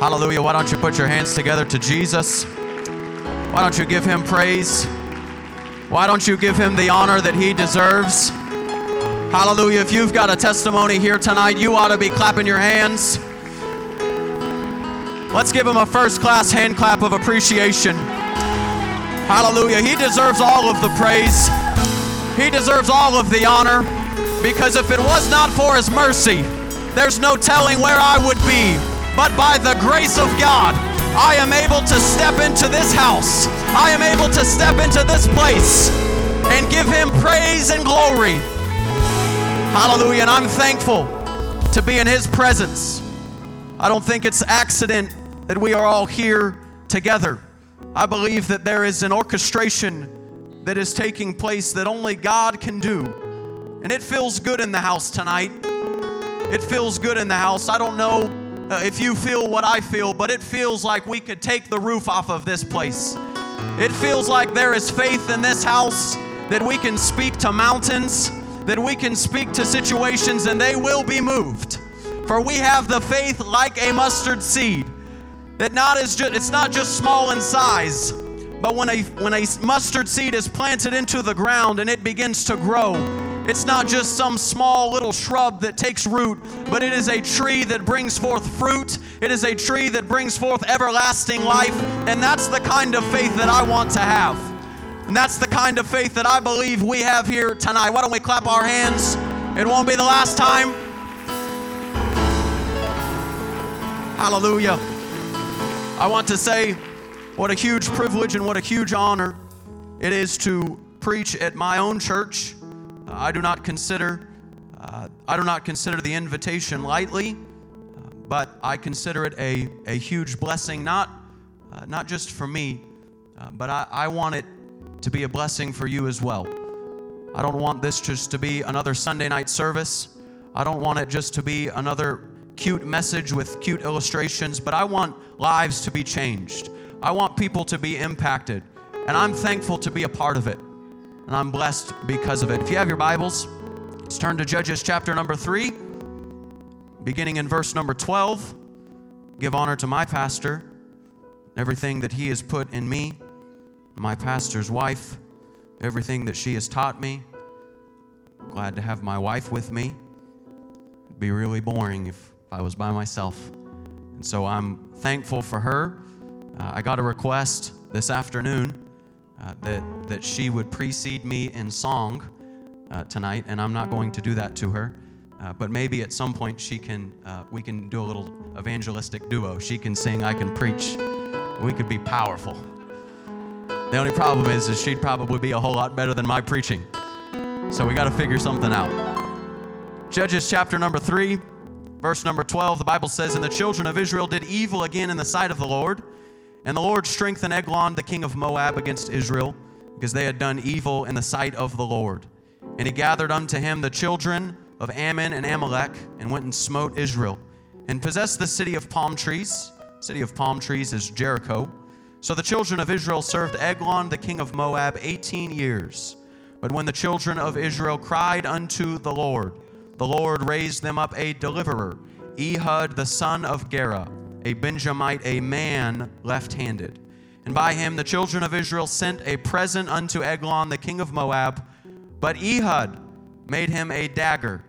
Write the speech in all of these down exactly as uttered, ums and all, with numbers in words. Hallelujah. Why don't you put your hands together to Jesus? Why don't you give him praise? Why don't you give him the honor that he deserves? Hallelujah. If you've got a testimony here tonight, you ought to be clapping your hands. Let's give him a first-class hand clap of appreciation. Hallelujah. He deserves all of the praise. He deserves all of the honor, because if it was not for his mercy, there's no telling where I would be. But by the grace of God, I am able to step into this house. I am able to step into this place and give him praise and glory. Hallelujah. And I'm thankful to be in his presence. I don't think it's accident that we are all here together. I believe that there is an orchestration that is taking place that only God can do. And it feels good in the house tonight. It feels good in the house. I don't know Uh, if you feel what I feel, but it feels like we could take the roof off of this place. It feels like there is faith in this house that we can speak to mountains, that we can speak to situations, and they will be moved. For we have the faith like a mustard seed, that not is just, it's not just small in size, but when a, when a mustard seed is planted into the ground and it begins to grow, it's not just some small little shrub that takes root, but it is a tree that brings forth fruit. It is a tree that brings forth everlasting life. And that's the kind of faith that I want to have. And that's the kind of faith that I believe we have here tonight. Why don't we clap our hands? It won't be the last time. Hallelujah. I want to say what a huge privilege and what a huge honor it is to preach at my own church. I do not consider uh, I do not consider the invitation lightly, uh, but I consider it a, a huge blessing, not uh, not just for me, uh, but I, I want it to be a blessing for you as well. I don't want this just to be another Sunday night service. I don't want it just to be another cute message with cute illustrations, but I want lives to be changed. I want people to be impacted, and I'm thankful to be a part of it. And I'm blessed because of it. If you have your Bibles, let's turn to Judges chapter number three, beginning in verse number twelve. Give honor to my pastor and everything that he has put in me, my pastor's wife, everything that she has taught me. Glad to have my wife with me. It'd be really boring if I was by myself. And so I'm thankful for her. Uh, I got a request this afternoon Uh, that, that she would precede me in song uh, tonight, and I'm not going to do that to her. Uh, but maybe at some point she can, uh, we can do a little evangelistic duo. She can sing, I can preach. We could be powerful. The only problem is, is she'd probably be a whole lot better than my preaching. So we got to figure something out. Judges chapter number three, verse number twelve, the Bible says, "And the children of Israel did evil again in the sight of the Lord, and the Lord strengthened Eglon, the king of Moab, against Israel, because they had done evil in the sight of the Lord. And he gathered unto him the children of Ammon and Amalek, and went and smote Israel, and possessed the city of palm trees." City of palm trees is Jericho. "So the children of Israel served Eglon, the king of Moab, eighteen years. But when the children of Israel cried unto the Lord, the Lord raised them up a deliverer, Ehud the son of Gera, a Benjamite, a man left-handed. And by him the children of Israel sent a present unto Eglon, the king of Moab. But Ehud made him a dagger,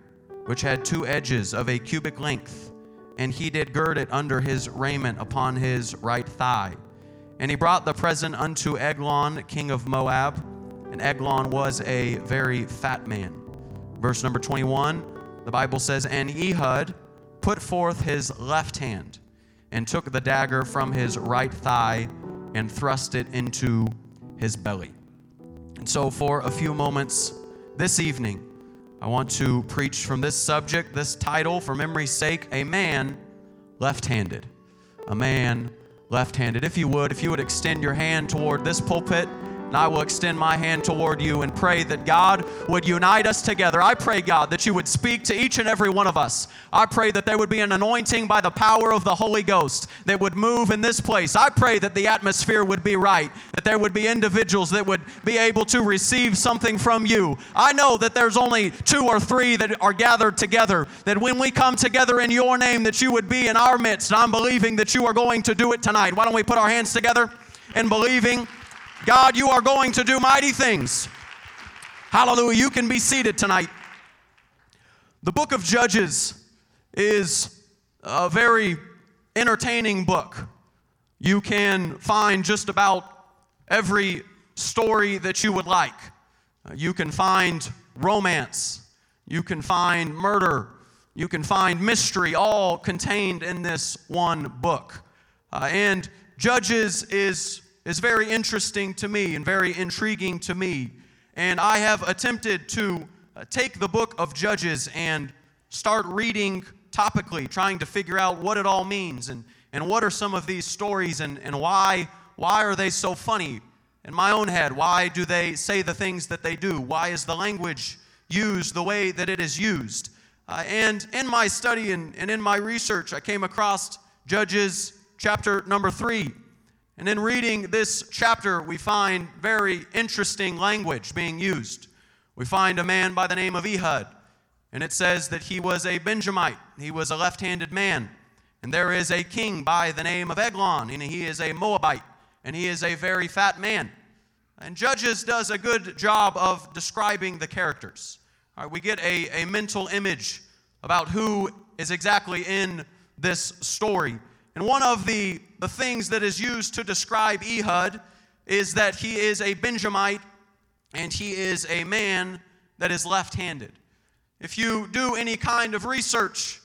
which had two edges of a cubic length, and he did gird it under his raiment upon his right thigh. And he brought the present unto Eglon, king of Moab, and Eglon was a very fat man." Verse number twenty-one, the Bible says, "And Ehud put forth his left hand, and took the dagger from his right thigh and thrust it into his belly." And so for a few moments this evening, I want to preach from this subject, this title, for memory's sake, A Man Left-Handed. A Man Left-Handed. If you would, if you would extend your hand toward this pulpit, And I will extend my hand toward you and pray that God would unite us together. I pray, God, that you would speak to each and every one of us. I pray that there would be an anointing by the power of the Holy Ghost that would move in this place. I pray that the atmosphere would be right, that there would be individuals that would be able to receive something from you. I know that there's only two or three that are gathered together, that when we come together in your name, that you would be in our midst. I'm believing that you are going to do it tonight. Why don't we put our hands together in believing? God, you are going to do mighty things. Hallelujah. You can be seated tonight. The book of Judges is a very entertaining book. You can find just about every story that you would like. You can find romance. You can find murder. You can find mystery, all contained in this one book. Uh, and Judges is... is very interesting to me and very intriguing to me. And I have attempted to take the book of Judges and start reading topically, trying to figure out what it all means and, and what are some of these stories and, and why, why are they so funny in my own head? Why do they say the things that they do? Why is the language used the way that it is used? Uh, and in my study and, and in my research, I came across Judges chapter number three. And in reading this chapter, we find very interesting language being used. We find a man by the name of Ehud, and it says that he was a Benjamite. He was a left-handed man. And there is a king by the name of Eglon, and he is a Moabite, and he is a very fat man. And Judges does a good job of describing the characters. All right, we get a, a mental image about who is exactly in this story. And one of the, the things that is used to describe Ehud is that he is a Benjamite and he is a man that is left-handed. If you do any kind of research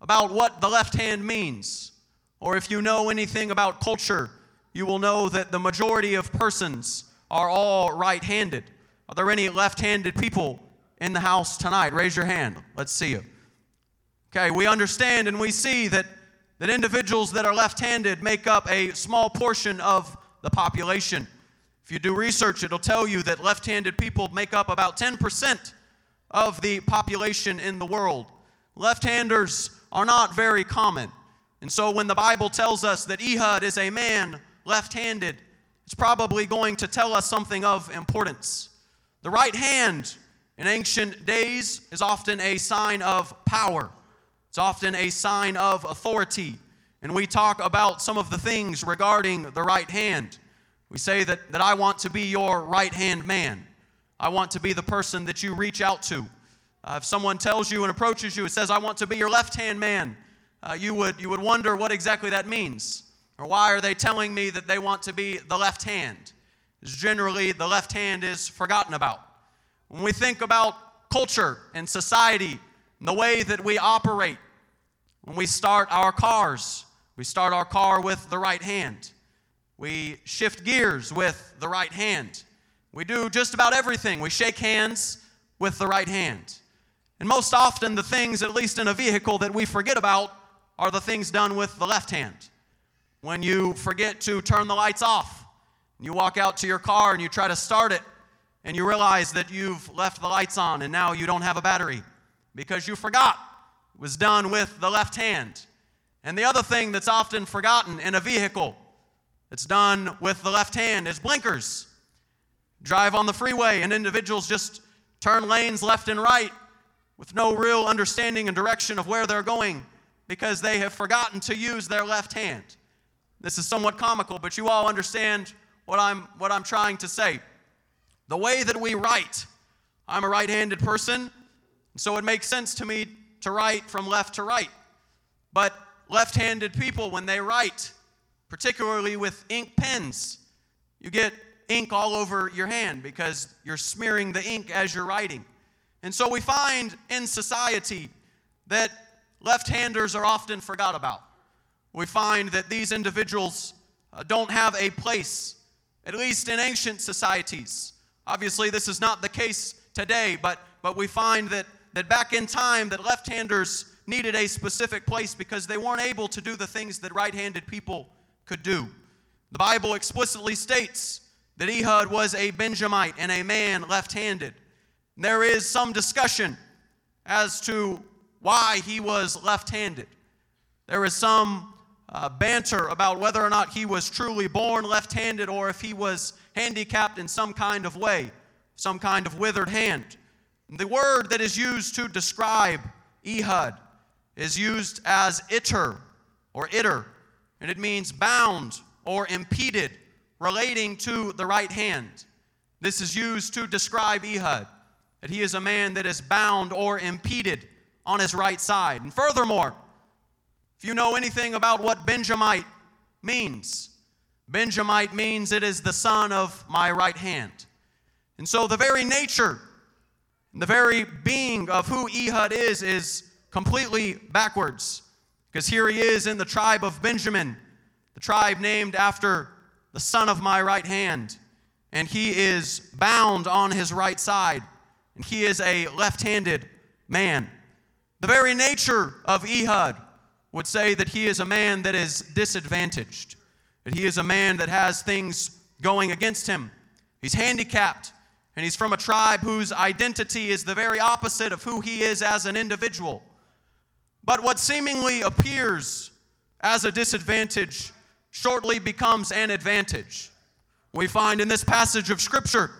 about what the left hand means, or if you know anything about culture, you will know that the majority of persons are all right-handed. Are there any left-handed people in the house tonight? Raise your hand. Let's see you. Okay, we understand and we see that that individuals that are left-handed make up a small portion of the population. If you do research, it'll tell you that left-handed people make up about ten percent of the population in the world. Left-handers are not very common. And so when the Bible tells us that Ehud is a man left-handed, it's probably going to tell us something of importance. The right hand in ancient days is often a sign of power. It's often a sign of authority, and we talk about some of the things regarding the right hand. We say that, that I want to be your right-hand man. I want to be the person that you reach out to. Uh, if someone tells you and approaches you and says, I want to be your left-hand man, uh, you would, you would wonder what exactly that means, or why are they telling me that they want to be the left hand? Because generally, the left hand is forgotten about. When we think about culture and society, the way that we operate, when we start our cars, we start our car with the right hand. We shift gears with the right hand. We do just about everything. We shake hands with the right hand. And most often the things, at least in a vehicle, that we forget about are the things done with the left hand. When you forget to turn the lights off, and you walk out to your car and you try to start it, and you realize that you've left the lights on and now you don't have a battery, because you forgot. It was done with the left hand. And the other thing that's often forgotten in a vehicle that's done with the left hand is blinkers. Drive on the freeway and individuals just turn lanes left and right with no real understanding and direction of where they're going because they have forgotten to use their left hand. This is somewhat comical, but you all understand what I'm, what I'm trying to say. The way that we write, I'm a right-handed person, so it makes sense to me to write from left to right. But left-handed people, when they write, particularly with ink pens, you get ink all over your hand because you're smearing the ink as you're writing. And so we find in society that left-handers are often forgot about. We find that these individuals don't have a place, at least in ancient societies. Obviously, this is not the case today, but, but we find that that back in time that left-handers needed a specific place because they weren't able to do the things that right-handed people could do. The Bible explicitly states that Ehud was a Benjamite and a man left-handed. There is some discussion as to why he was left-handed. There is some uh, banter about whether or not he was truly born left-handed or if he was handicapped in some kind of way, some kind of withered hand. The word that is used to describe Ehud is used as iter or iter, and it means bound or impeded, relating to the right hand. This is used to describe Ehud, that he is a man that is bound or impeded on his right side. And furthermore, if you know anything about what Benjamite means, Benjamite means it is the son of my right hand. And so the very nature, the very being of who Ehud is, is completely backwards. Because here he is in the tribe of Benjamin, the tribe named after the son of my right hand. And he is bound on his right side. And he is a left-handed man. The very nature of Ehud would say that he is a man that is disadvantaged, that he is a man that has things going against him. He's handicapped, and he's from a tribe whose identity is the very opposite of who he is as an individual. But what seemingly appears as a disadvantage shortly becomes an advantage. We find in this passage of Scripture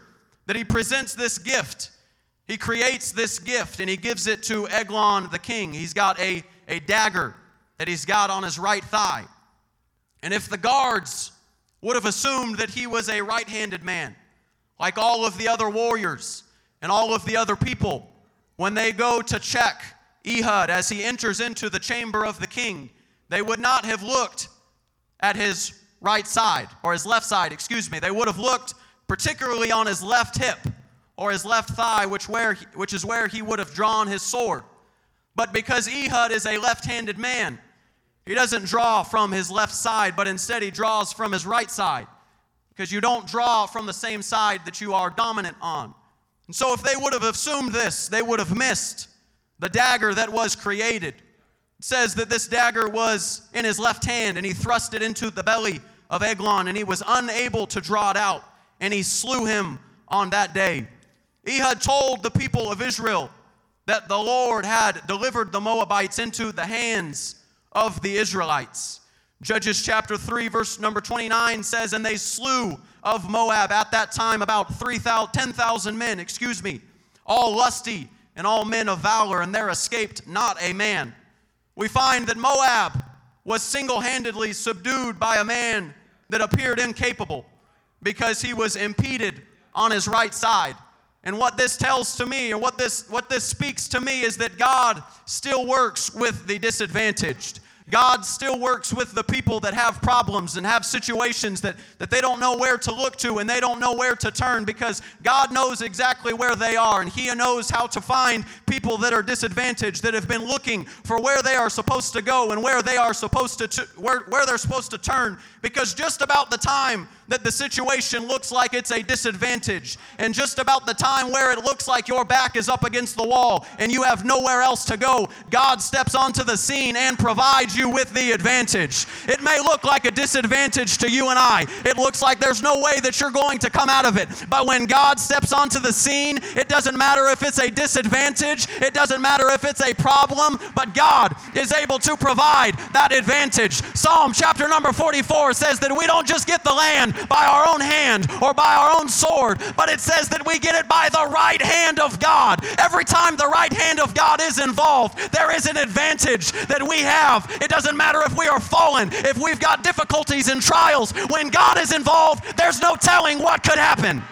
that he presents this gift. He creates this gift, and he gives it to Eglon the king. He's got a, a dagger that he's got on his right thigh. And if the guards would have assumed that he was a right-handed man, like all of the other warriors and all of the other people, when they go to check Ehud as he enters into the chamber of the king, they would not have looked at his right side, or his left side, excuse me. They would have looked particularly on his left hip, or his left thigh, which, where, which is where he would have drawn his sword. But because Ehud is a left-handed man, he doesn't draw from his left side, but instead he draws from his right side, because you don't draw from the same side that you are dominant on. And so if they would have assumed this, they would have missed the dagger that was created. It says that this dagger was in his left hand, and he thrust it into the belly of Eglon, and he was unable to draw it out, and he slew him on that day. Ehud told the people of Israel that the Lord had delivered the Moabites into the hands of the Israelites. Judges chapter three, verse number twenty-nine says, "And they slew of Moab at that time about ten thousand men, excuse me, all lusty and all men of valor, and there escaped not a man." We find that Moab was single-handedly subdued by a man that appeared incapable because he was impeded on his right side. And what this tells to me, or what this what this speaks to me, is that God still works with the disadvantaged. God still works with the people that have problems and have situations that, that they don't know where to look to and they don't know where to turn, because God knows exactly where they are, and he knows how to find people that are disadvantaged, that have been looking for where they are supposed to go and where they are supposed to, to where, where they're supposed to turn. Because just about the time that the situation looks like it's a disadvantage, and just about the time where it looks like your back is up against the wall and you have nowhere else to go, God steps onto the scene and provides you with the advantage. It may look like a disadvantage to you and I. It looks like there's no way that you're going to come out of it. But when God steps onto the scene, it doesn't matter if it's a disadvantage, it doesn't matter if it's a problem, but God is able to provide that advantage. Psalm chapter number forty-four says that we don't just get the land by our own hand or by our own sword, but it says that we get it by the right hand of God. Every time the right hand of God is involved, there is an advantage that we have. It doesn't matter if we are fallen, if we've got difficulties and trials. When God is involved, there's no telling what could happen.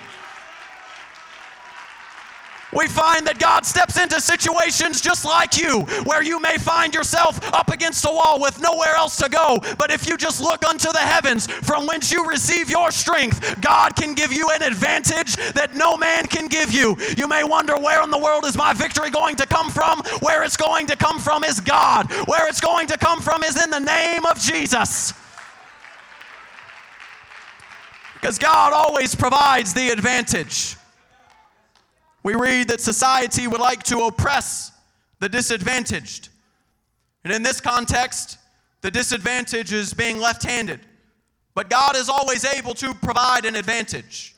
We find that God steps into situations just like you, where you may find yourself up against a wall with nowhere else to go. But if you just look unto the heavens from whence you receive your strength, God can give you an advantage that no man can give you. You may wonder, where in the world is my victory going to come from? Where it's going to come from is God. Where it's going to come from is in the name of Jesus. Because God always provides the advantage. We read that society would like to oppress the disadvantaged. And in this context, the disadvantage is being left-handed. But God is always able to provide an advantage.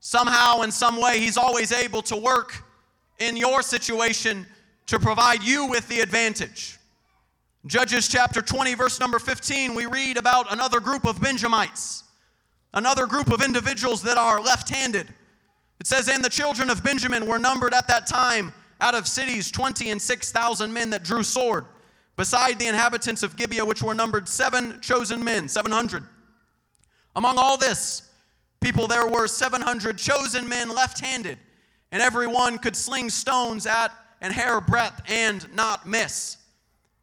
Somehow, in some way, he's always able to work in your situation to provide you with the advantage. Judges chapter twenty, verse number fifteen, we read about another group of Benjamites, another group of individuals that are left-handed. It says, and the children of Benjamin were numbered at that time out of cities twenty and six thousand men that drew sword, beside the inhabitants of Gibeah, which were numbered seven chosen men, seven hundred. Among all this people there were seven hundred chosen men left-handed, and every one could sling stones at an hair breadth and not miss.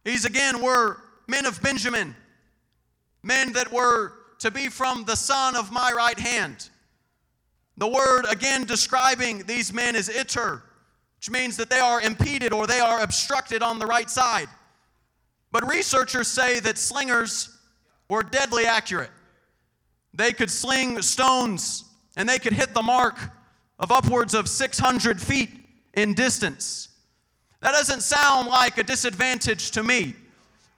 These again were men of Benjamin, men that were to be from the son of my right hand. The word again describing these men is iter, which means that they are impeded or they are obstructed on the right side. But researchers say that slingers were deadly accurate. They could sling stones and they could hit the mark of upwards of six hundred feet in distance. That doesn't sound like a disadvantage to me.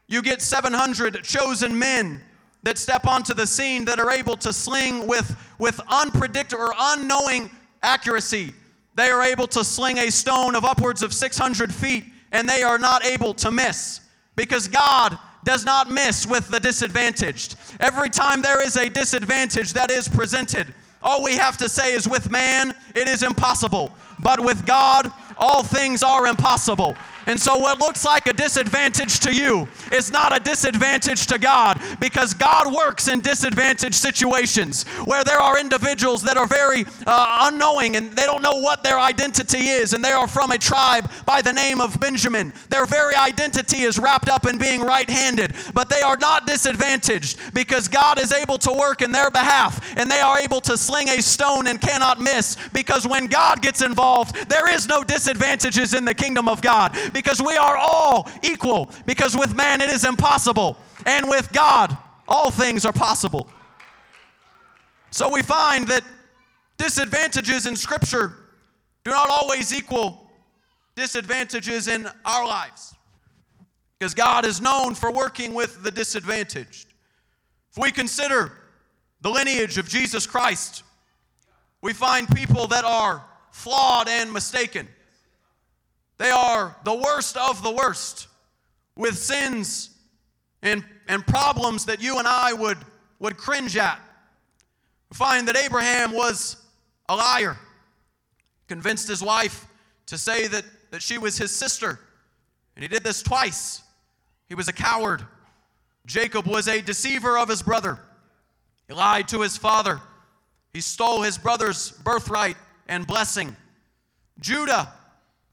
You get seven hundred chosen men that step onto the scene that are able to sling with, with unpredictable or unknowing accuracy. They are able to sling a stone of upwards of six hundred feet, and they are not able to miss, because God does not miss with the disadvantaged. Every time there is a disadvantage that is presented, all we have to say is, with man, it is impossible, but with God, all things are impossible. And so what looks like a disadvantage to you is not a disadvantage to God, because God works in disadvantaged situations where there are individuals that are very uh, unknowing, and they don't know what their identity is, and they are from a tribe by the name of Benjamin. Their very identity is wrapped up in being right-handed, but they are not disadvantaged, because God is able to work in their behalf, and they are able to sling a stone and cannot miss, because when God gets involved, there is no disadvantages in the kingdom of God, because we are all equal, because with man it is impossible, and with God all things are possible. So we find that disadvantages in Scripture do not always equal disadvantages in our lives, because God is known for working with the disadvantaged. If we consider the lineage of Jesus Christ, we find people that are flawed and mistaken. They are the worst of the worst, with sins and, and problems that you and I would, would cringe at. We find that Abraham was a liar, convinced his wife to say that, that she was his sister, and he did this twice. He was a coward. Jacob was a deceiver of his brother. He lied to his father. He stole his brother's birthright and blessing. Judah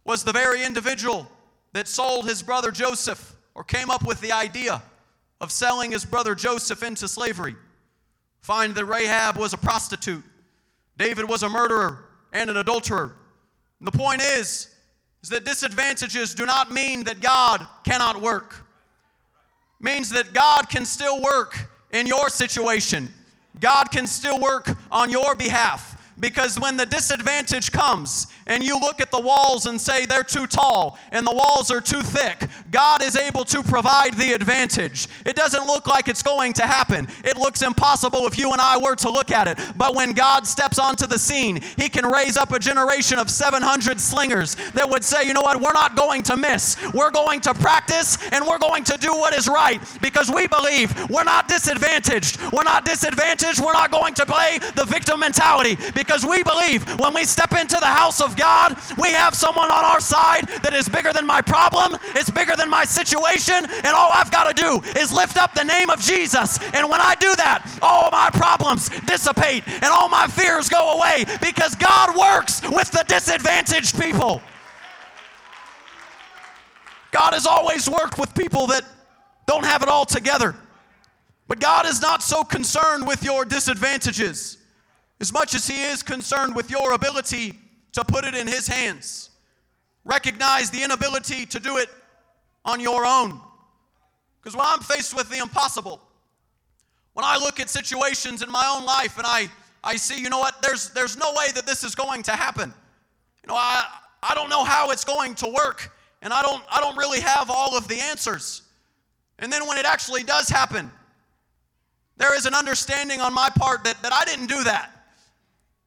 was the very individual that sold his brother Joseph, or came up with the idea of selling his brother Joseph into slavery. Find that Rahab was a prostitute. David was a murderer and an adulterer. And the point is, is that disadvantages do not mean that God cannot work. It means that God can still work in your situation. God can still work on your behalf. Because when the disadvantage comes and you look at the walls and say they're too tall and the walls are too thick, God is able to provide the advantage. It doesn't look like it's going to happen. It looks impossible if you and I were to look at it. But when God steps onto the scene, he can raise up a generation of seven hundred slingers that would say, you know what, we're not going to miss. We're going to practice and we're going to do what is right, because we believe we're not disadvantaged. We're not disadvantaged. We're not going to play the victim mentality, because Because we believe when we step into the house of God, we have someone on our side that is bigger than my problem, it's bigger than my situation, and all I've got to do is lift up the name of Jesus. And when I do that, all my problems dissipate and all my fears go away, because God works with the disadvantaged people. God has always worked with people that don't have it all together. But God is not so concerned with your disadvantages as much as he is concerned with your ability to put it in his hands. Recognize the inability to do it on your own. Because when I'm faced with the impossible, when I look at situations in my own life and I, I see, you know what, there's, there's no way that this is going to happen. You know, I, I don't know how it's going to work, and I don't, I don't really have all of the answers. And then when it actually does happen, there is an understanding on my part that, that I didn't do that.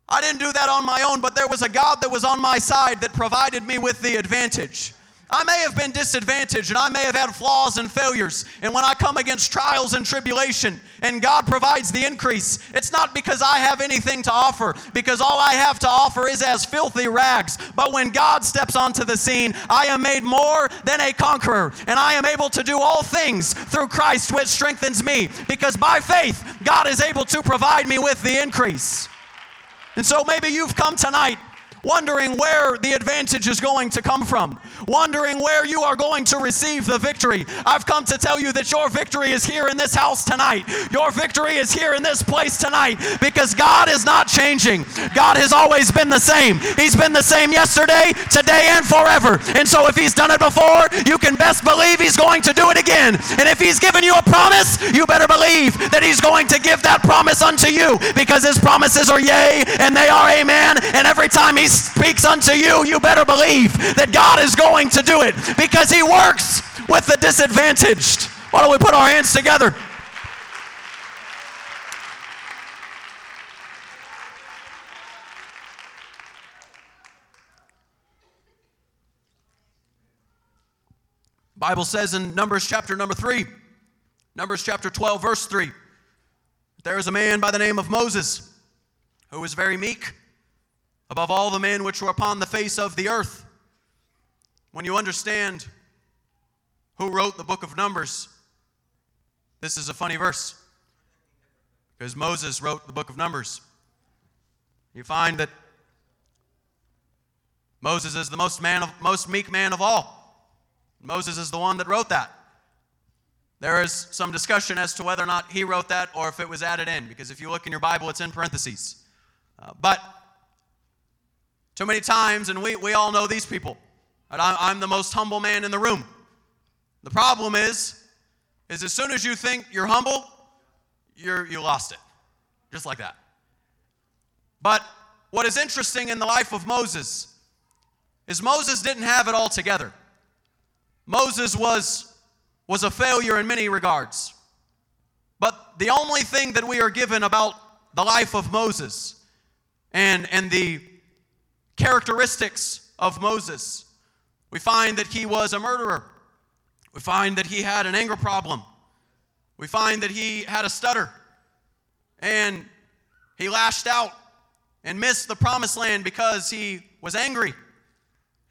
I didn't do that on my own, but there was a God that was on my side that provided me with the advantage. I may have been disadvantaged, and I may have had flaws and failures. And when I come against trials and tribulation, and God provides the increase, it's not because I have anything to offer, because all I have to offer is as filthy rags. But when God steps onto the scene, I am made more than a conqueror, and I am able to do all things through Christ, which strengthens me, because by faith, God is able to provide me with the increase. And so maybe you've come tonight wondering where the advantage is going to come from, wondering where you are going to receive the victory. I've come to tell you that your victory is here in this house tonight. Your victory is here in this place tonight, because God is not changing. God has always been the same. He's been the same yesterday, today, and forever. And so if he's done it before, you can best believe he's going to do it again. And if he's given you a promise, you better believe that he's going to give that promise unto you, because his promises are yea and they are amen. And every time he speaks unto you, you better believe that God is going to do it, because he works with the disadvantaged. Why don't we put our hands together? The Bible says in Numbers chapter number three, Numbers chapter twelve, verse three, there is a man by the name of Moses who was very meek above all the men which were upon the face of the earth. When you understand who wrote the book of Numbers, this is a funny verse, because Moses wrote the book of Numbers. You find that Moses is the most man of, most meek man of all. Moses is the one that wrote that. There is some discussion as to whether or not he wrote that or if it was added in, because if you look in your Bible, it's in parentheses. Uh, but Too many times, and we, we all know these people. I, I'm the most humble man in the room. The problem is, is as soon as you think you're humble, you're, you lost it. Just like that. But what is interesting in the life of Moses is Moses didn't have it all together. Moses was, was a failure in many regards. But the only thing that we are given about the life of Moses and, and the characteristics of Moses, we find that he was a murderer. We find that he had an anger problem. We find that he had a stutter. And he lashed out and missed the promised land because he was angry.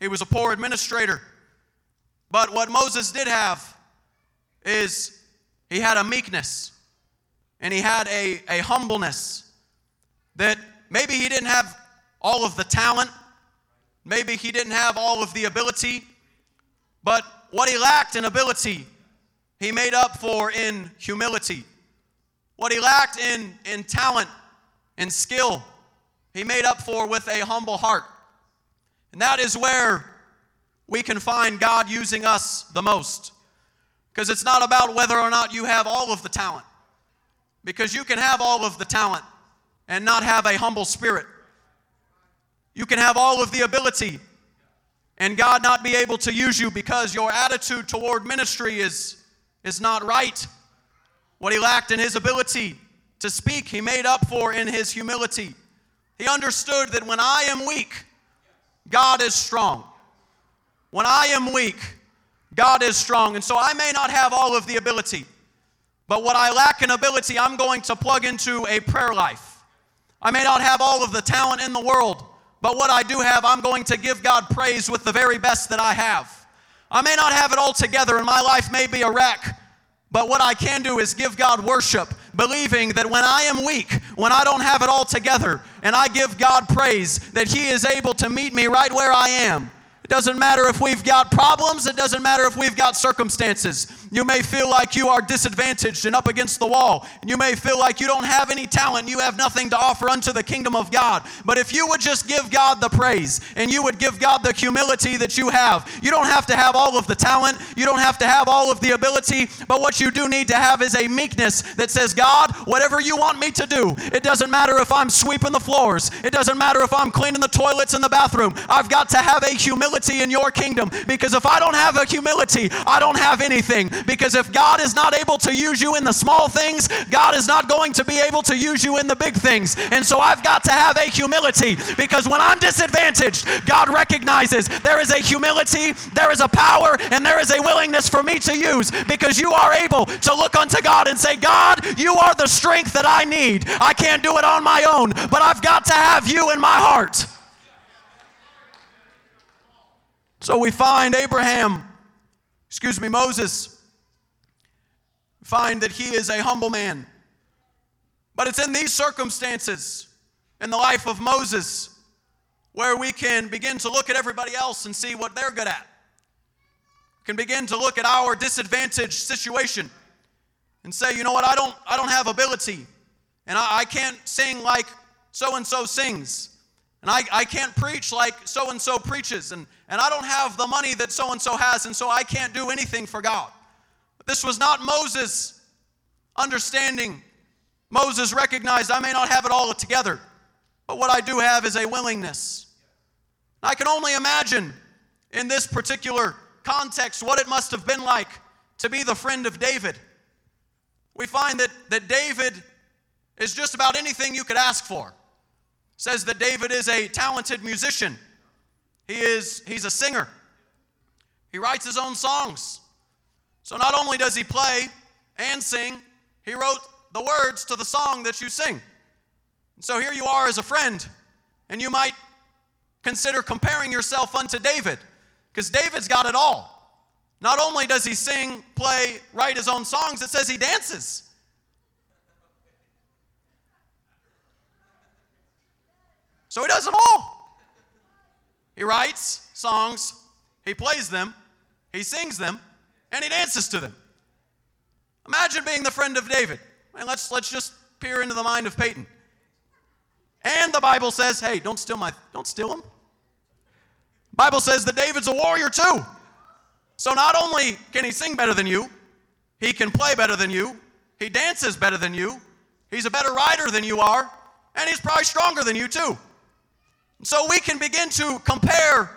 He was a poor administrator. But what Moses did have is he had a meekness. And he had a, a humbleness that maybe he didn't have all of the talent. Maybe he didn't have all of the ability, but what he lacked in ability, he made up for in humility. What he lacked in, in talent and skill, he made up for with a humble heart. And that is where we can find God using us the most. Because it's not about whether or not you have all of the talent. Because you can have all of the talent and not have a humble spirit. You can have all of the ability and God not be able to use you because your attitude toward ministry is, is not right. What he lacked in his ability to speak, he made up for in his humility. He understood that when I am weak, God is strong. When I am weak, God is strong. And so I may not have all of the ability, but what I lack in ability, I'm going to plug into a prayer life. I may not have all of the talent in the world, but what I do have, I'm going to give God praise with the very best that I have. I may not have it all together, and my life may be a wreck, but what I can do is give God worship, believing that when I am weak, when I don't have it all together, and I give God praise, that he is able to meet me right where I am. It doesn't matter if we've got problems. It doesn't matter if we've got circumstances. You may feel like you are disadvantaged and up against the wall. You may feel like you don't have any talent. You have nothing to offer unto the kingdom of God. But if you would just give God the praise and you would give God the humility that you have, you don't have to have all of the talent. You don't have to have all of the ability. But what you do need to have is a meekness that says, God, whatever you want me to do, it doesn't matter if I'm sweeping the floors. It doesn't matter if I'm cleaning the toilets in the bathroom. I've got to have a humility humility in your kingdom, because if I don't have a humility, I don't have anything. Because if God is not able to use you in the small things, God is not going to be able to use you in the big things. And so I've got to have a humility, because when I'm disadvantaged, God recognizes there is a humility, there is a power, and there is a willingness for me to use, because you are able to look unto God and say, God, you are the strength that I need. I can't do it on my own, but I've got to have you in my heart. So we find Abraham, excuse me, Moses, find that he is a humble man. But it's in these circumstances in the life of Moses where we can begin to look at everybody else and see what they're good at. We can begin to look at our disadvantaged situation and say, you know what, I don't, I don't have ability, and I, I can't sing like so-and-so sings, and I, I can't preach like so-and-so preaches, and, and I don't have the money that so-and-so has, and so I can't do anything for God. But this was not Moses' understanding. Moses recognized, I may not have it all together, but what I do have is a willingness. I can only imagine in this particular context what it must have been like to be the friend of David. We find that, that David is just about anything you could ask for. It says that David is a talented musician. He is, he's a singer. He writes his own songs. So not only does he play and sing, he wrote the words to the song that you sing. And so here you are as a friend, and you might consider comparing yourself unto David, because David's got it all. Not only does he sing, play, write his own songs, it says he dances. So he does them all. He writes songs, he plays them, he sings them, and he dances to them. Imagine being the friend of David. And let's let's just peer into the mind of Peyton. And the Bible says, hey, don't steal my, don't steal him. The Bible says that David's a warrior too. So not only can he sing better than you, he can play better than you, he dances better than you, he's a better rider than you are, and he's probably stronger than you too. So we can begin to compare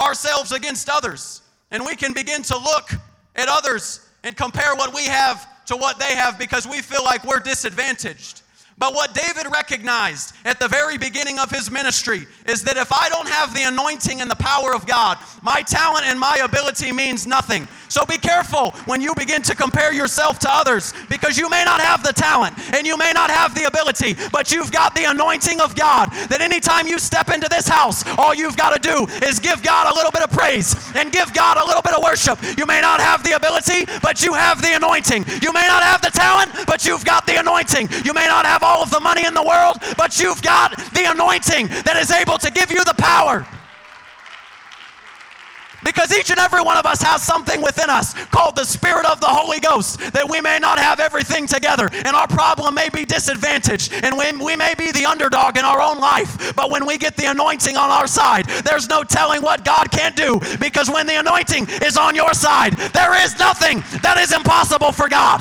ourselves against others, and we can begin to look at others and compare what we have to what they have, because we feel like we're disadvantaged. But what David recognized at the very beginning of his ministry is that if I don't have the anointing and the power of God, my talent and my ability means nothing. So be careful when you begin to compare yourself to others, because you may not have the talent and you may not have the ability, but you've got the anointing of God, that anytime you step into this house, all you've got to do is give God a little bit of praise and give God a little bit of worship. You may not have the ability, but you have the anointing. You may not have the talent, but you've got the anointing. You may not have all of the money in the world, but you've got the anointing that is able to give you the power. Because each and every one of us has something within us called the Spirit of the Holy Ghost, that we may not have everything together, and our problem may be disadvantaged, and we, we may be the underdog in our own life. But when we get the anointing on our side, there's no telling what God can't do, because when the anointing is on your side, there is nothing that is impossible for God.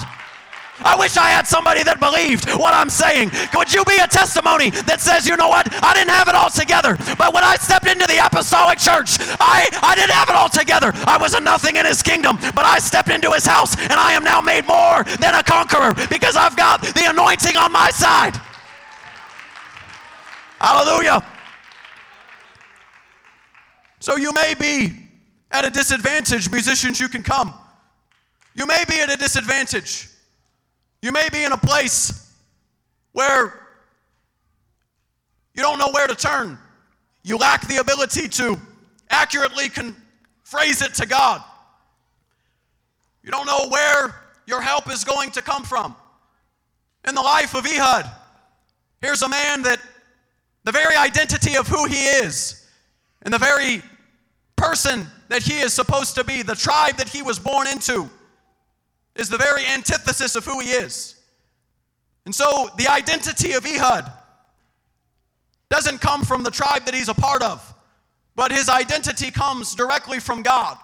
I wish I had somebody that believed what I'm saying. Could you be a testimony that says, you know what, I didn't have it all together, but when I stepped into the apostolic church, I, I didn't have it all together. I was a nothing in his kingdom, but I stepped into his house, and I am now made more than a conqueror, because I've got the anointing on my side. Hallelujah. So you may be at a disadvantage. Musicians, you can come. You may be at a disadvantage. You may be in a place where you don't know where to turn. You lack the ability to accurately con- phrase it to God. You don't know where your help is going to come from. In the life of Ehud, here's a man that the very identity of who he is and the very person that he is supposed to be, the tribe that he was born into, is the very antithesis of who he is. And so the identity of Ehud doesn't come from the tribe that he's a part of, but his identity comes directly from God,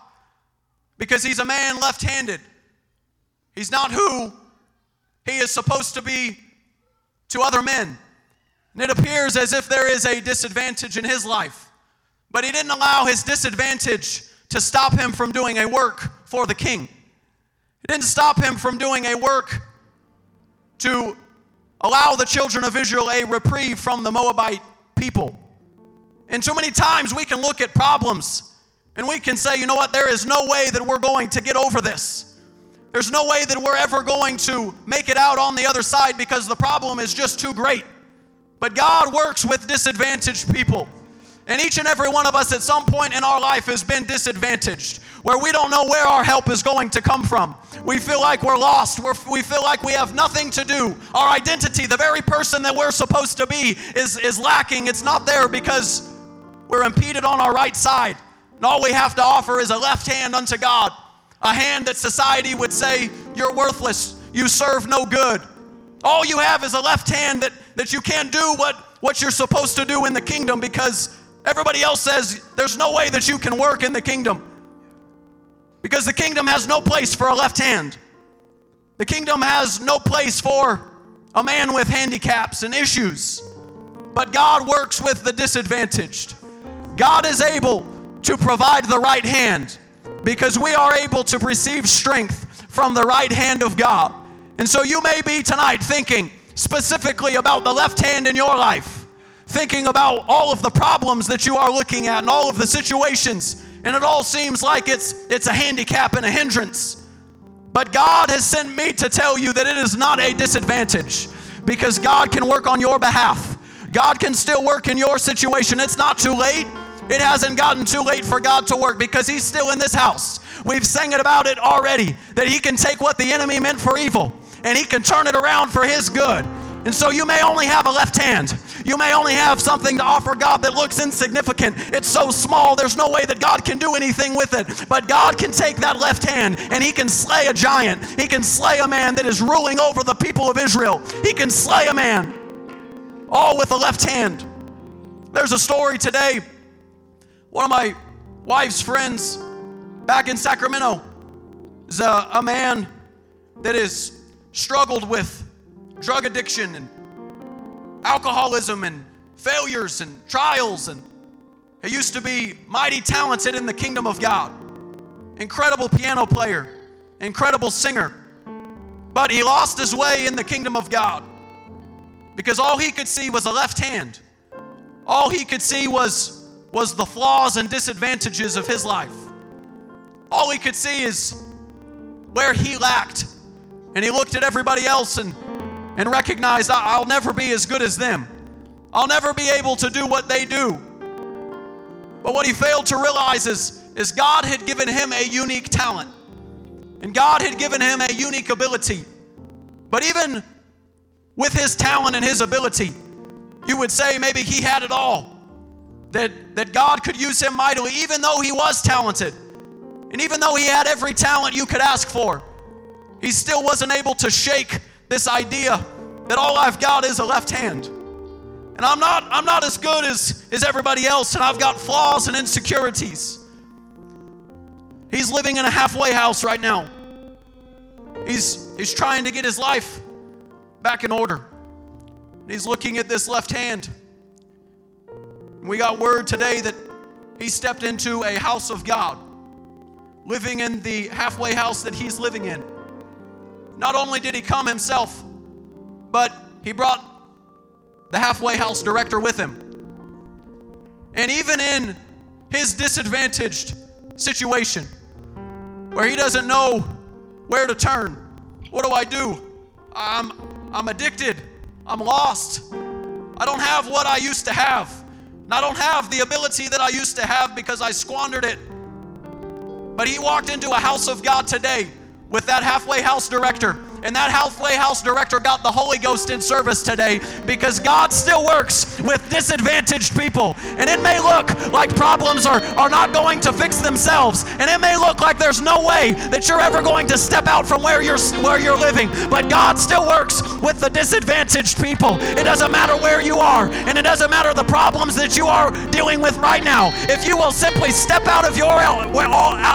because he's a man left-handed. He's not who he is supposed to be to other men. And it appears as if there is a disadvantage in his life. But he didn't allow his disadvantage to stop him from doing a work for the king. It didn't stop him from doing a work to allow the children of Israel a reprieve from the Moabite people. And so many times we can look at problems and we can say, you know what, there is no way that we're going to get over this. There's no way that we're ever going to make it out on the other side because the problem is just too great. But God works with disadvantaged people. And each and every one of us at some point in our life has been disadvantaged, where we don't know where our help is going to come from. We feel like we're lost. We're, we feel like we have nothing to do. Our identity, the very person that we're supposed to be, is, is lacking. It's not there because we're impeded on our right side. And all we have to offer is a left hand unto God, a hand that society would say, you're worthless, you serve no good. All you have is a left hand that, that you can't do what, what you're supposed to do in the kingdom because everybody else says there's no way that you can work in the kingdom, because the kingdom has no place for a left hand. The kingdom has no place for a man with handicaps and issues. But God works with the disadvantaged. God is able to provide the right hand because we are able to receive strength from the right hand of God. And so you may be tonight thinking specifically about the left hand in your life, thinking about all of the problems that you are looking at and all of the situations, and it all seems like it's it's a handicap and a hindrance. But God has sent me to tell you that it is not a disadvantage, because God can work on your behalf. God can still work in your situation. It's not too late. It hasn't gotten too late for God to work, because he's still in this house. We've sang it about it already, that he can take what the enemy meant for evil and he can turn it around for his good. And so you may only have a left hand. You may only have something to offer God that looks insignificant. It's so small, there's no way that God can do anything with it. But God can take that left hand and he can slay a giant. He can slay a man that is ruling over the people of Israel. He can slay a man, all with a left hand. There's a story today. One of my wife's friends back in Sacramento is a, a man that has struggled with drug addiction and alcoholism and failures and trials, and he used to be mighty talented in the kingdom of God. Incredible piano player, incredible singer. But he lost his way in the kingdom of God because all he could see was a left hand. All he could see was was the flaws and disadvantages of his life. All he could see is where he lacked. And he looked at everybody else and and recognize, I'll never be as good as them. I'll never be able to do what they do. But what he failed to realize is, is God had given him a unique talent. And God had given him a unique ability. But even with his talent and his ability, you would say maybe he had it all. That, that God could use him mightily, even though he was talented. And even though he had every talent you could ask for, he still wasn't able to shake this idea that all I've got is a left hand. And I'm not I'm not as good as, as everybody else, and I've got flaws and insecurities. He's living in a halfway house right now. He's he's trying to get his life back in order. And he's looking at this left hand. And we got word today that he stepped into a house of God, living in the halfway house that he's living in. Not only did he come himself, but he brought the halfway house director with him. And even in his disadvantaged situation, where he doesn't know where to turn, what do I do? I'm, I'm addicted. I'm lost. I don't have what I used to have. And I don't have the ability that I used to have because I squandered it. But he walked into a house of God today with that halfway house director. And that halfway house director got the Holy Ghost in service today, because God still works with disadvantaged people. And it may look like problems are, are not going to fix themselves. And it may look like there's no way that you're ever going to step out from where you're, where you're living. But God still works with the disadvantaged people. It doesn't matter where you are. And it doesn't matter the problems that you are dealing with right now. If you will simply step out of your,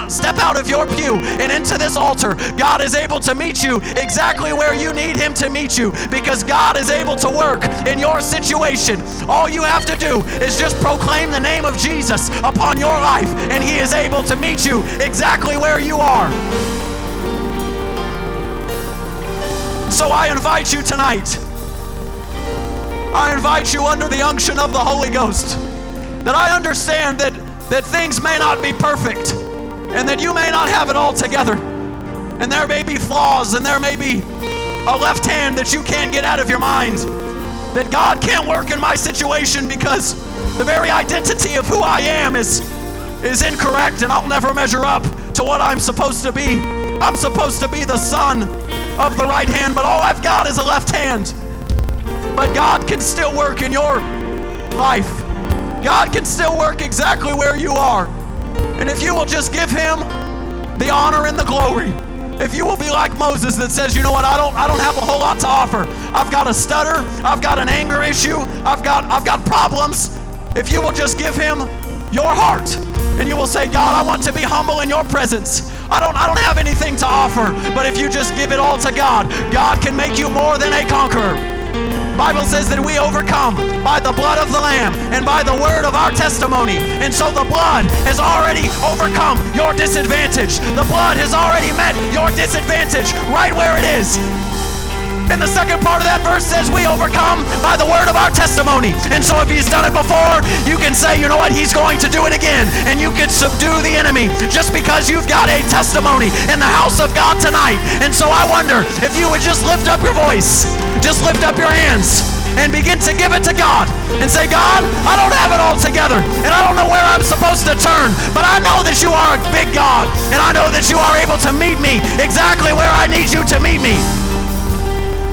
step out of your pew and into this altar, God is able to meet you exactly exactly where you need him to meet you, because God is able to work in your situation. All you have to do is just proclaim the name of Jesus upon your life, and he is able to meet you exactly where you are. So I invite you tonight, I invite you under the unction of the Holy Ghost, that I understand that, that things may not be perfect, and that you may not have it all together, and there may be flaws, and there may be a left hand that you can't get out of your mind, that God can't work in my situation because the very identity of who I am is, is incorrect, and I'll never measure up to what I'm supposed to be. I'm supposed to be the son of the right hand, but all I've got is a left hand. But God can still work in your life. God can still work exactly where you are. And if you will just give him the honor and the glory, if you will be like Moses that says, you know what, I don't I don't have a whole lot to offer. I've got a stutter, I've got an anger issue, I've got I've got problems. If you will just give him your heart, and you will say, God, I want to be humble in your presence. I don't I don't have anything to offer, but if you just give it all to God, God can make you more than a conqueror. Bible says that we overcome by the blood of the Lamb and by the word of our testimony. And so the blood has already overcome your disadvantage. The blood has already met your disadvantage right where it is. And the second part of that verse says we overcome by the word of our testimony. And so if he's done it before, you can say, you know what, he's going to do it again. And you can subdue the enemy just because you've got a testimony in the house of God tonight. And so I wonder if you would just lift up your voice. Just lift up your hands and begin to give it to God and say, God, I don't have it all together, and I don't know where I'm supposed to turn, but I know that you are a big God, and I know that you are able to meet me exactly where I need you to meet me.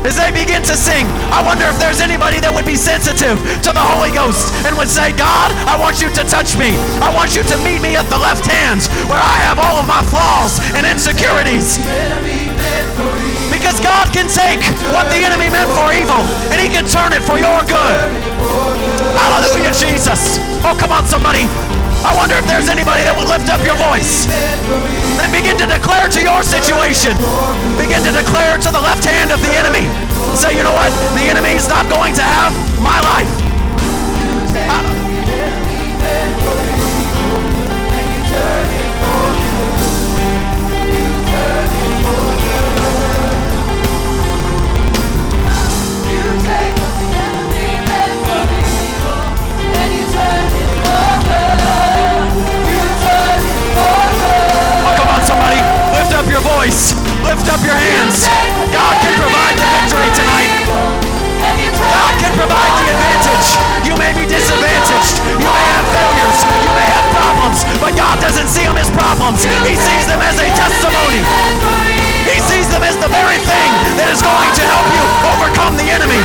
As they begin to sing, I wonder if there's anybody that would be sensitive to the Holy Ghost and would say, God, I want you to touch me. I want you to meet me at the left hands where I have all of my flaws and insecurities. Because God can take what the enemy meant for evil, and he can turn it for your good. Hallelujah, Jesus. Oh, come on, somebody. I wonder if there's anybody that would lift up your voice and begin to declare to your situation. Begin to declare to the left hand of the enemy. Say, you know what? The enemy is not going to have my life. Voice. Lift up your hands. God can provide the victory tonight. God can provide the advantage. You may be disadvantaged. You may have failures. You may have problems. But God doesn't see them as problems. He sees them as a testimony. He sees them as the very thing that is going to help you overcome the enemy.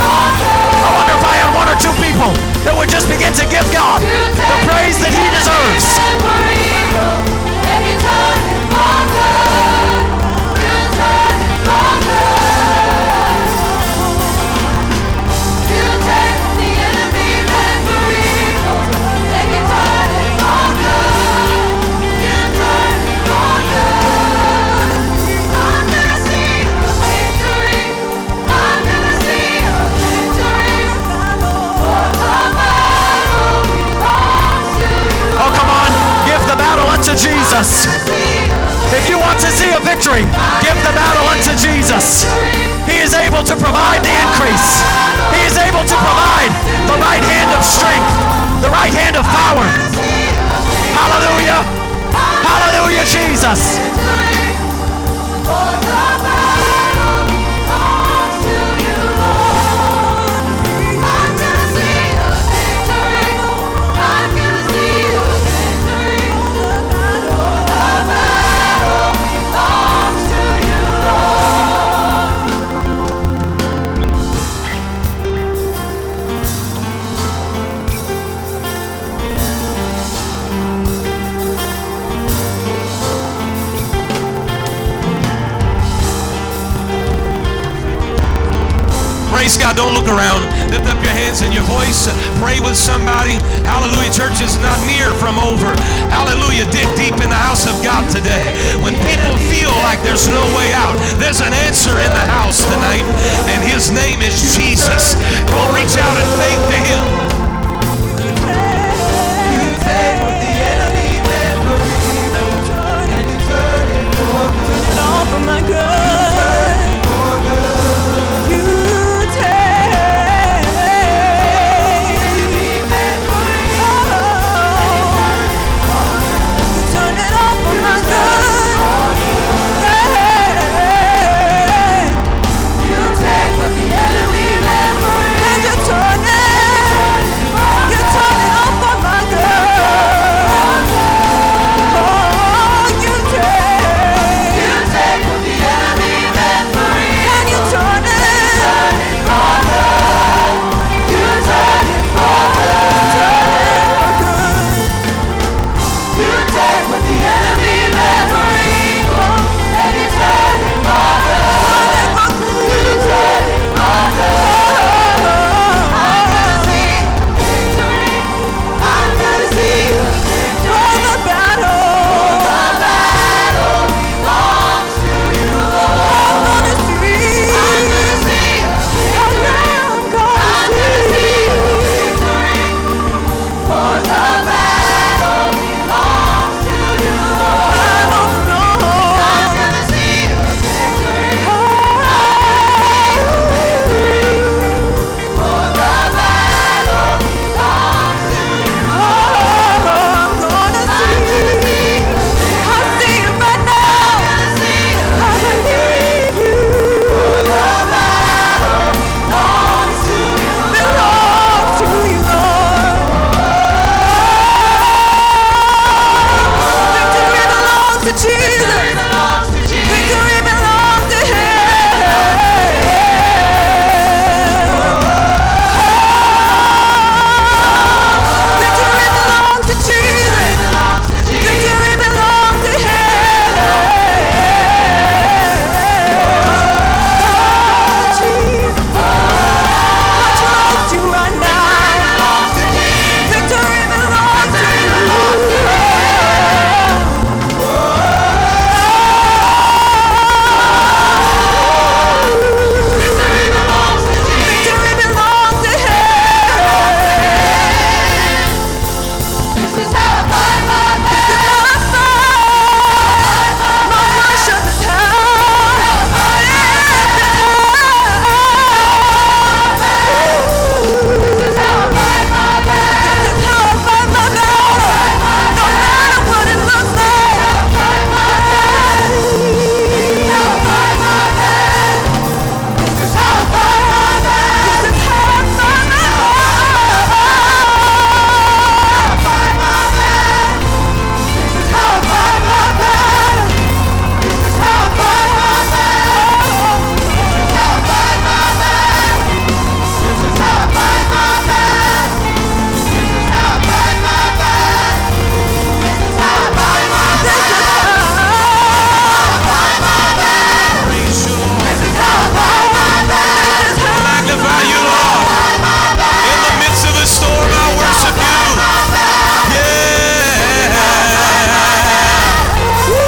I wonder if I had one or two people that would just begin to give God the praise that he deserves. To Jesus. If you want to see a victory, give the battle unto Jesus. He is able to provide the increase. He is able to provide the right hand of strength, the right hand of power. Hallelujah. Hallelujah, Jesus. Praise God. Don't look around. Lift up your hands and your voice. Pray with somebody. Hallelujah. Church is not near from over. Hallelujah. Dig deep in the house of God today. When people feel like there's no way out, there's an answer in the house tonight. And his name is Jesus. Go reach out in faith to him. My God. Woo!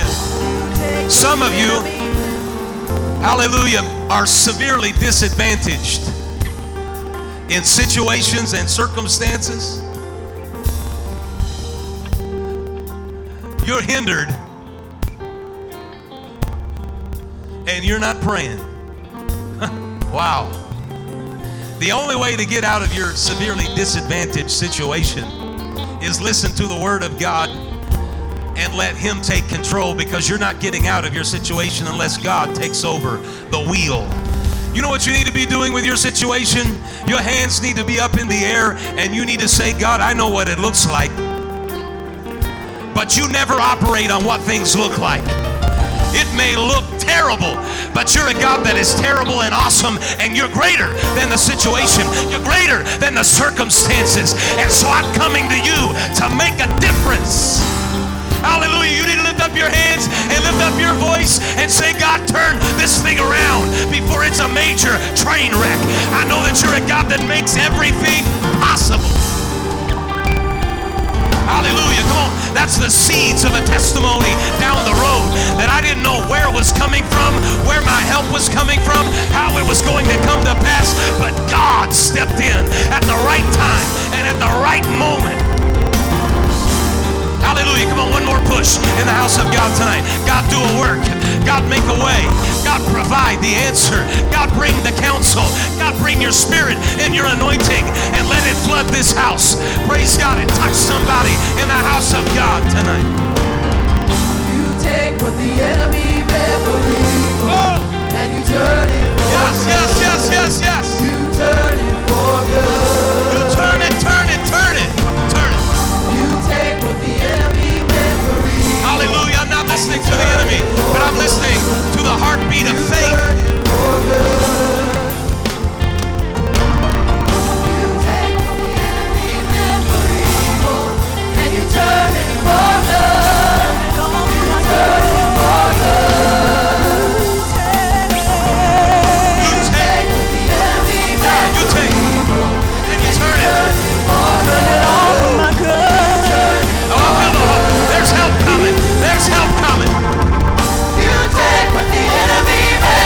Hallelujah. Some of you, hallelujah, are severely disadvantaged in situations and circumstances. You're hindered and you're not praying. Wow. The only way to get out of your severely disadvantaged situation is listen to the word of God and let him take control, because you're not getting out of your situation unless God takes over the wheel. You know what you need to be doing with your situation? Your hands need to be up in the air and you need to say, God, I know what it looks like, but you never operate on what things look like. It may look terrible, but you're a God that is terrible and awesome, and you're greater than the situation. You're greater than the circumstances. And so I'm coming to you to make a difference. Hallelujah. You need to lift up your hands and lift up your voice and say, God, turn this thing around before it's a major train wreck. I know that you're a God that makes everything possible. Hallelujah, come on. That's the seeds of a testimony down the road that I didn't know where it was coming from, where my help was coming from, how it was going to come to pass, but God stepped in at the right time and at the right moment. Hallelujah, come on, one more push in the house of God tonight. God, do a work. God, make a way. God, provide the answer. God, bring the counsel. God, bring your spirit and your anointing and let it flood this house. Praise God, and touch somebody in the house of God tonight. You take what the enemy meant for evil, oh, and you turn it for good. Yes, yes, yes, yes, yes. You turn it for good. You turn it, turn it, turn it, turn it. You take what the enemy meant for evil. Hallelujah. I'm not listening to the enemy, but I'm listening to the heartbeat of faith. Help coming. There's help coming. You take what the enemy made.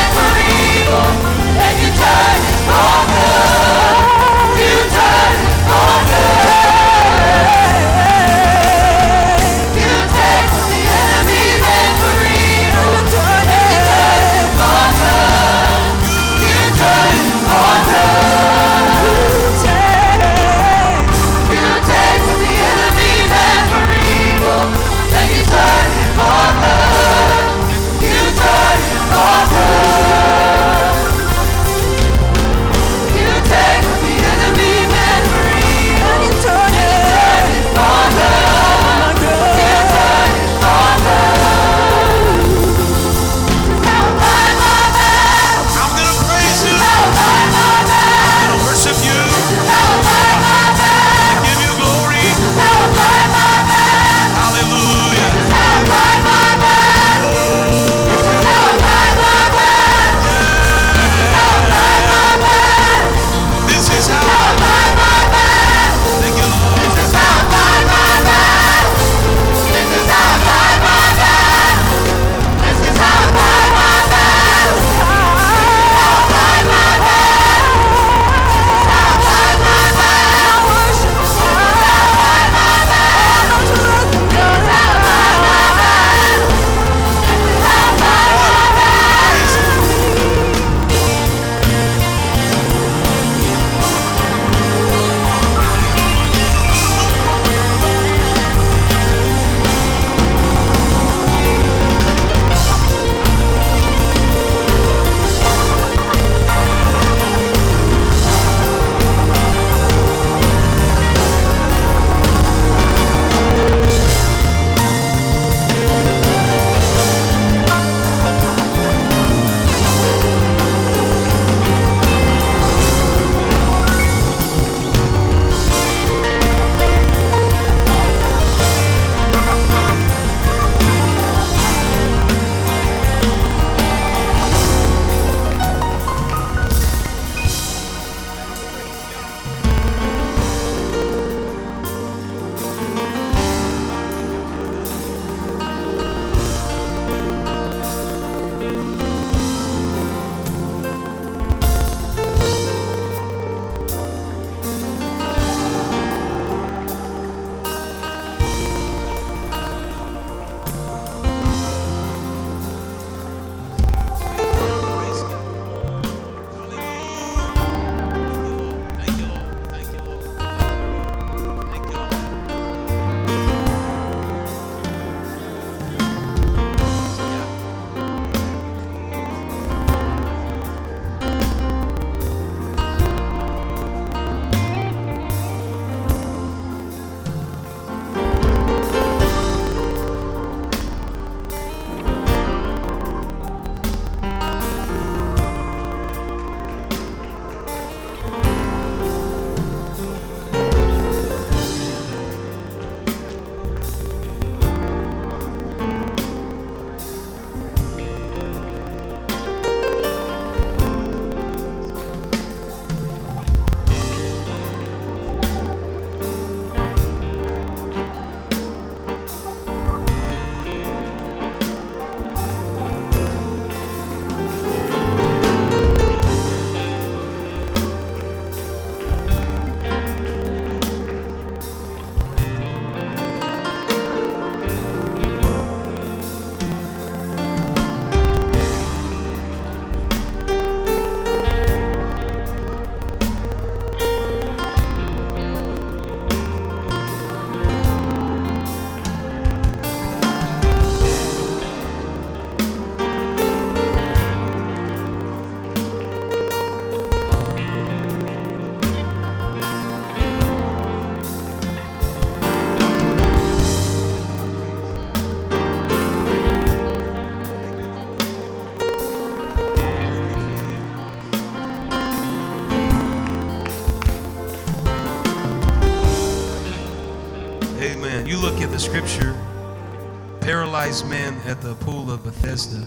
wise men at the pool of Bethesda,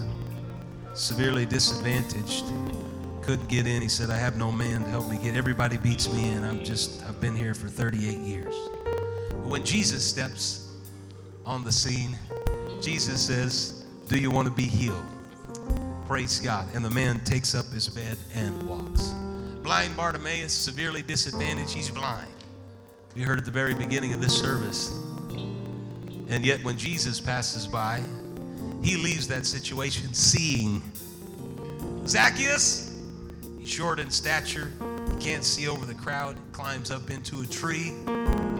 severely disadvantaged, couldn't get in. He said, I have no man to help me get. Everybody beats me in. I'm just, I've been here for thirty-eight years. But when Jesus steps on the scene, Jesus says, do you want to be healed? Praise God. And the man takes up his bed and walks. Blind Bartimaeus, severely disadvantaged. He's blind. We heard at the very beginning of this service. And yet when Jesus passes by, he leaves that situation seeing. Zacchaeus, he's short in stature. He can't see over the crowd. Climbs up into a tree.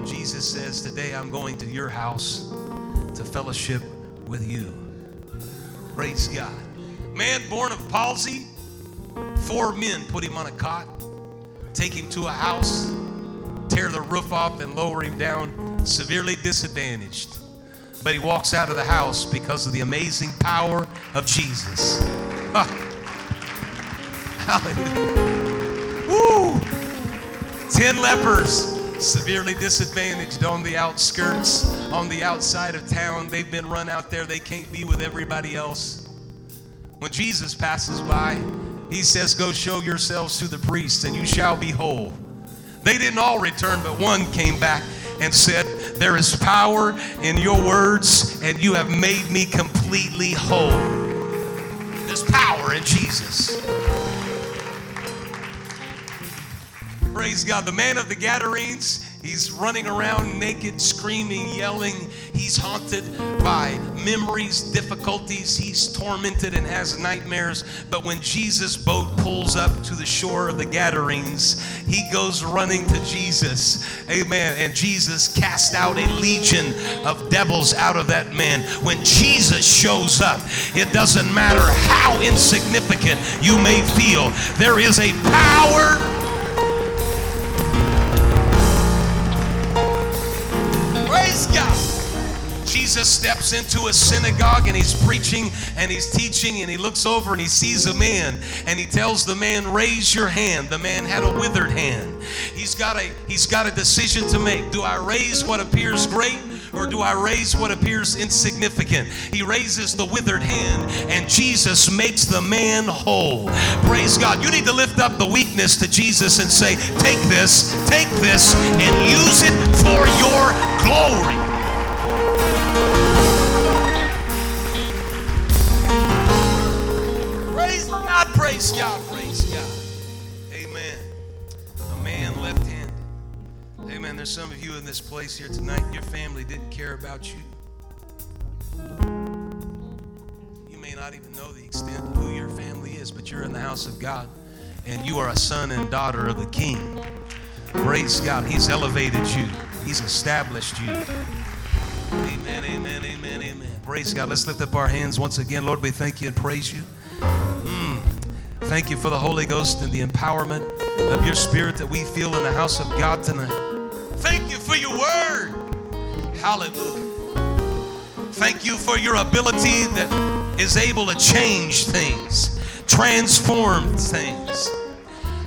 Jesus says, today I'm going to your house to fellowship with you. Praise God. Man born of palsy, four men put him on a cot, take him to a house, tear the roof off and lower him down, severely disadvantaged. But he walks out of the house because of the amazing power of Jesus. Huh. Hallelujah. Woo! Ten lepers, severely disadvantaged, on the outskirts, on the outside of town. They've been run out there. They can't be with everybody else. When Jesus passes by, he says, go show yourselves to the priests and you shall be whole. They didn't all return, but one came back and said, there is power in your words and you have made me completely whole. There's power in Jesus. Praise God. The man of the Gadarenes, he's running around naked, screaming, yelling. He's haunted by memories, difficulties. He's tormented and has nightmares. But when Jesus' boat pulls up to the shore of the Gadarenes, he goes running to Jesus. Amen. And Jesus cast out a legion of devils out of that man. When Jesus shows up, it doesn't matter how insignificant you may feel. There is a power. Jesus steps into a synagogue and he's preaching and he's teaching, and he looks over and he sees a man and he tells the man, raise your hand. The man had a withered hand. He's got a, he's got a decision to make. Do I raise what appears great, or do I raise what appears insignificant? He raises the withered hand, and Jesus makes the man whole. Praise God. You need to lift up the weakness to Jesus and say, take this, take this, and use it for your glory. Praise God, praise God, praise God. Amen. A man left-handed. Amen. There's some of you in this place here tonight, your family didn't care about you. You may not even know the extent of who your family is, but you're in the house of God, and you are a son and daughter of the King. Praise God. He's elevated you. He's established you. Amen, amen, amen, amen. Praise God. Let's lift up our hands once again. Lord, we thank you and praise you. Mm. Thank you for the Holy Ghost and the empowerment of your spirit that we feel in the house of God tonight. Thank you for your word. Hallelujah. Thank you for your ability that is able to change things, transform things.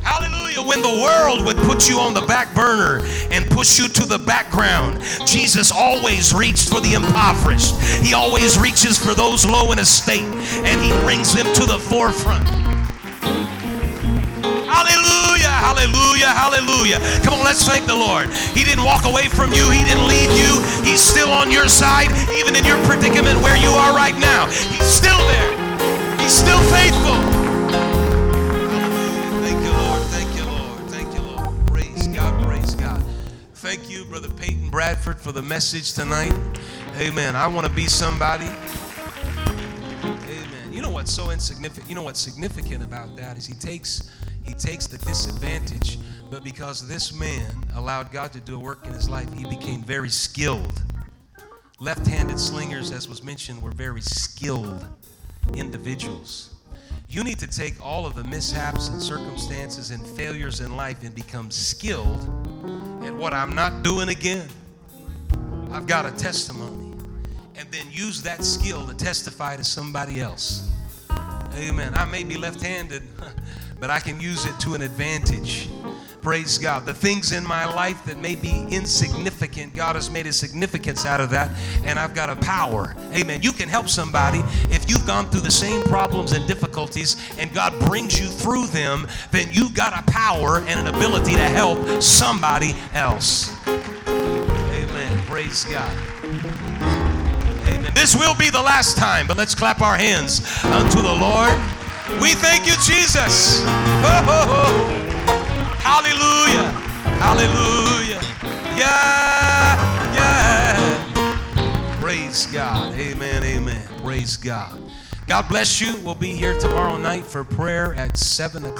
Hallelujah. When the world would put you on the back burner and push you to the background, Jesus always reached for the impoverished. He always reaches for those low in estate, and he brings them to the forefront. Hallelujah, hallelujah, hallelujah. Come on, let's thank the Lord. He didn't walk away from you. He didn't leave you. He's still on your side, even in your predicament where you are right now. He's still there. He's still faithful. Thank you, Brother Peyton Bradford, for the message tonight. Amen. I want to be somebody. Amen. You know what's so insignificant? You know what's significant about that is he takes he takes the disadvantage, but because this man allowed God to do a work in his life, he became very skilled. Left-handed slingers, as was mentioned, were very skilled individuals. You need to take all of the mishaps and circumstances and failures in life and become skilled at what I'm not doing again. I've got a testimony. And then use that skill to testify to somebody else. Amen. I may be left-handed, but I can use it to an advantage. Praise God. The things in my life that may be insignificant, God has made a significance out of that, and I've got a power. Amen. You can help somebody if you've gone through the same problems and difficulties, and God brings you through them, then you've got a power and an ability to help somebody else. Amen. Praise God. Amen. This will be the last time, but let's clap our hands unto the Lord. We thank you, Jesus. Ho, ho, ho. Hallelujah, hallelujah, yeah, yeah. Praise God, amen, amen, praise God. God bless you. We'll be here tomorrow night for prayer at seven o'clock.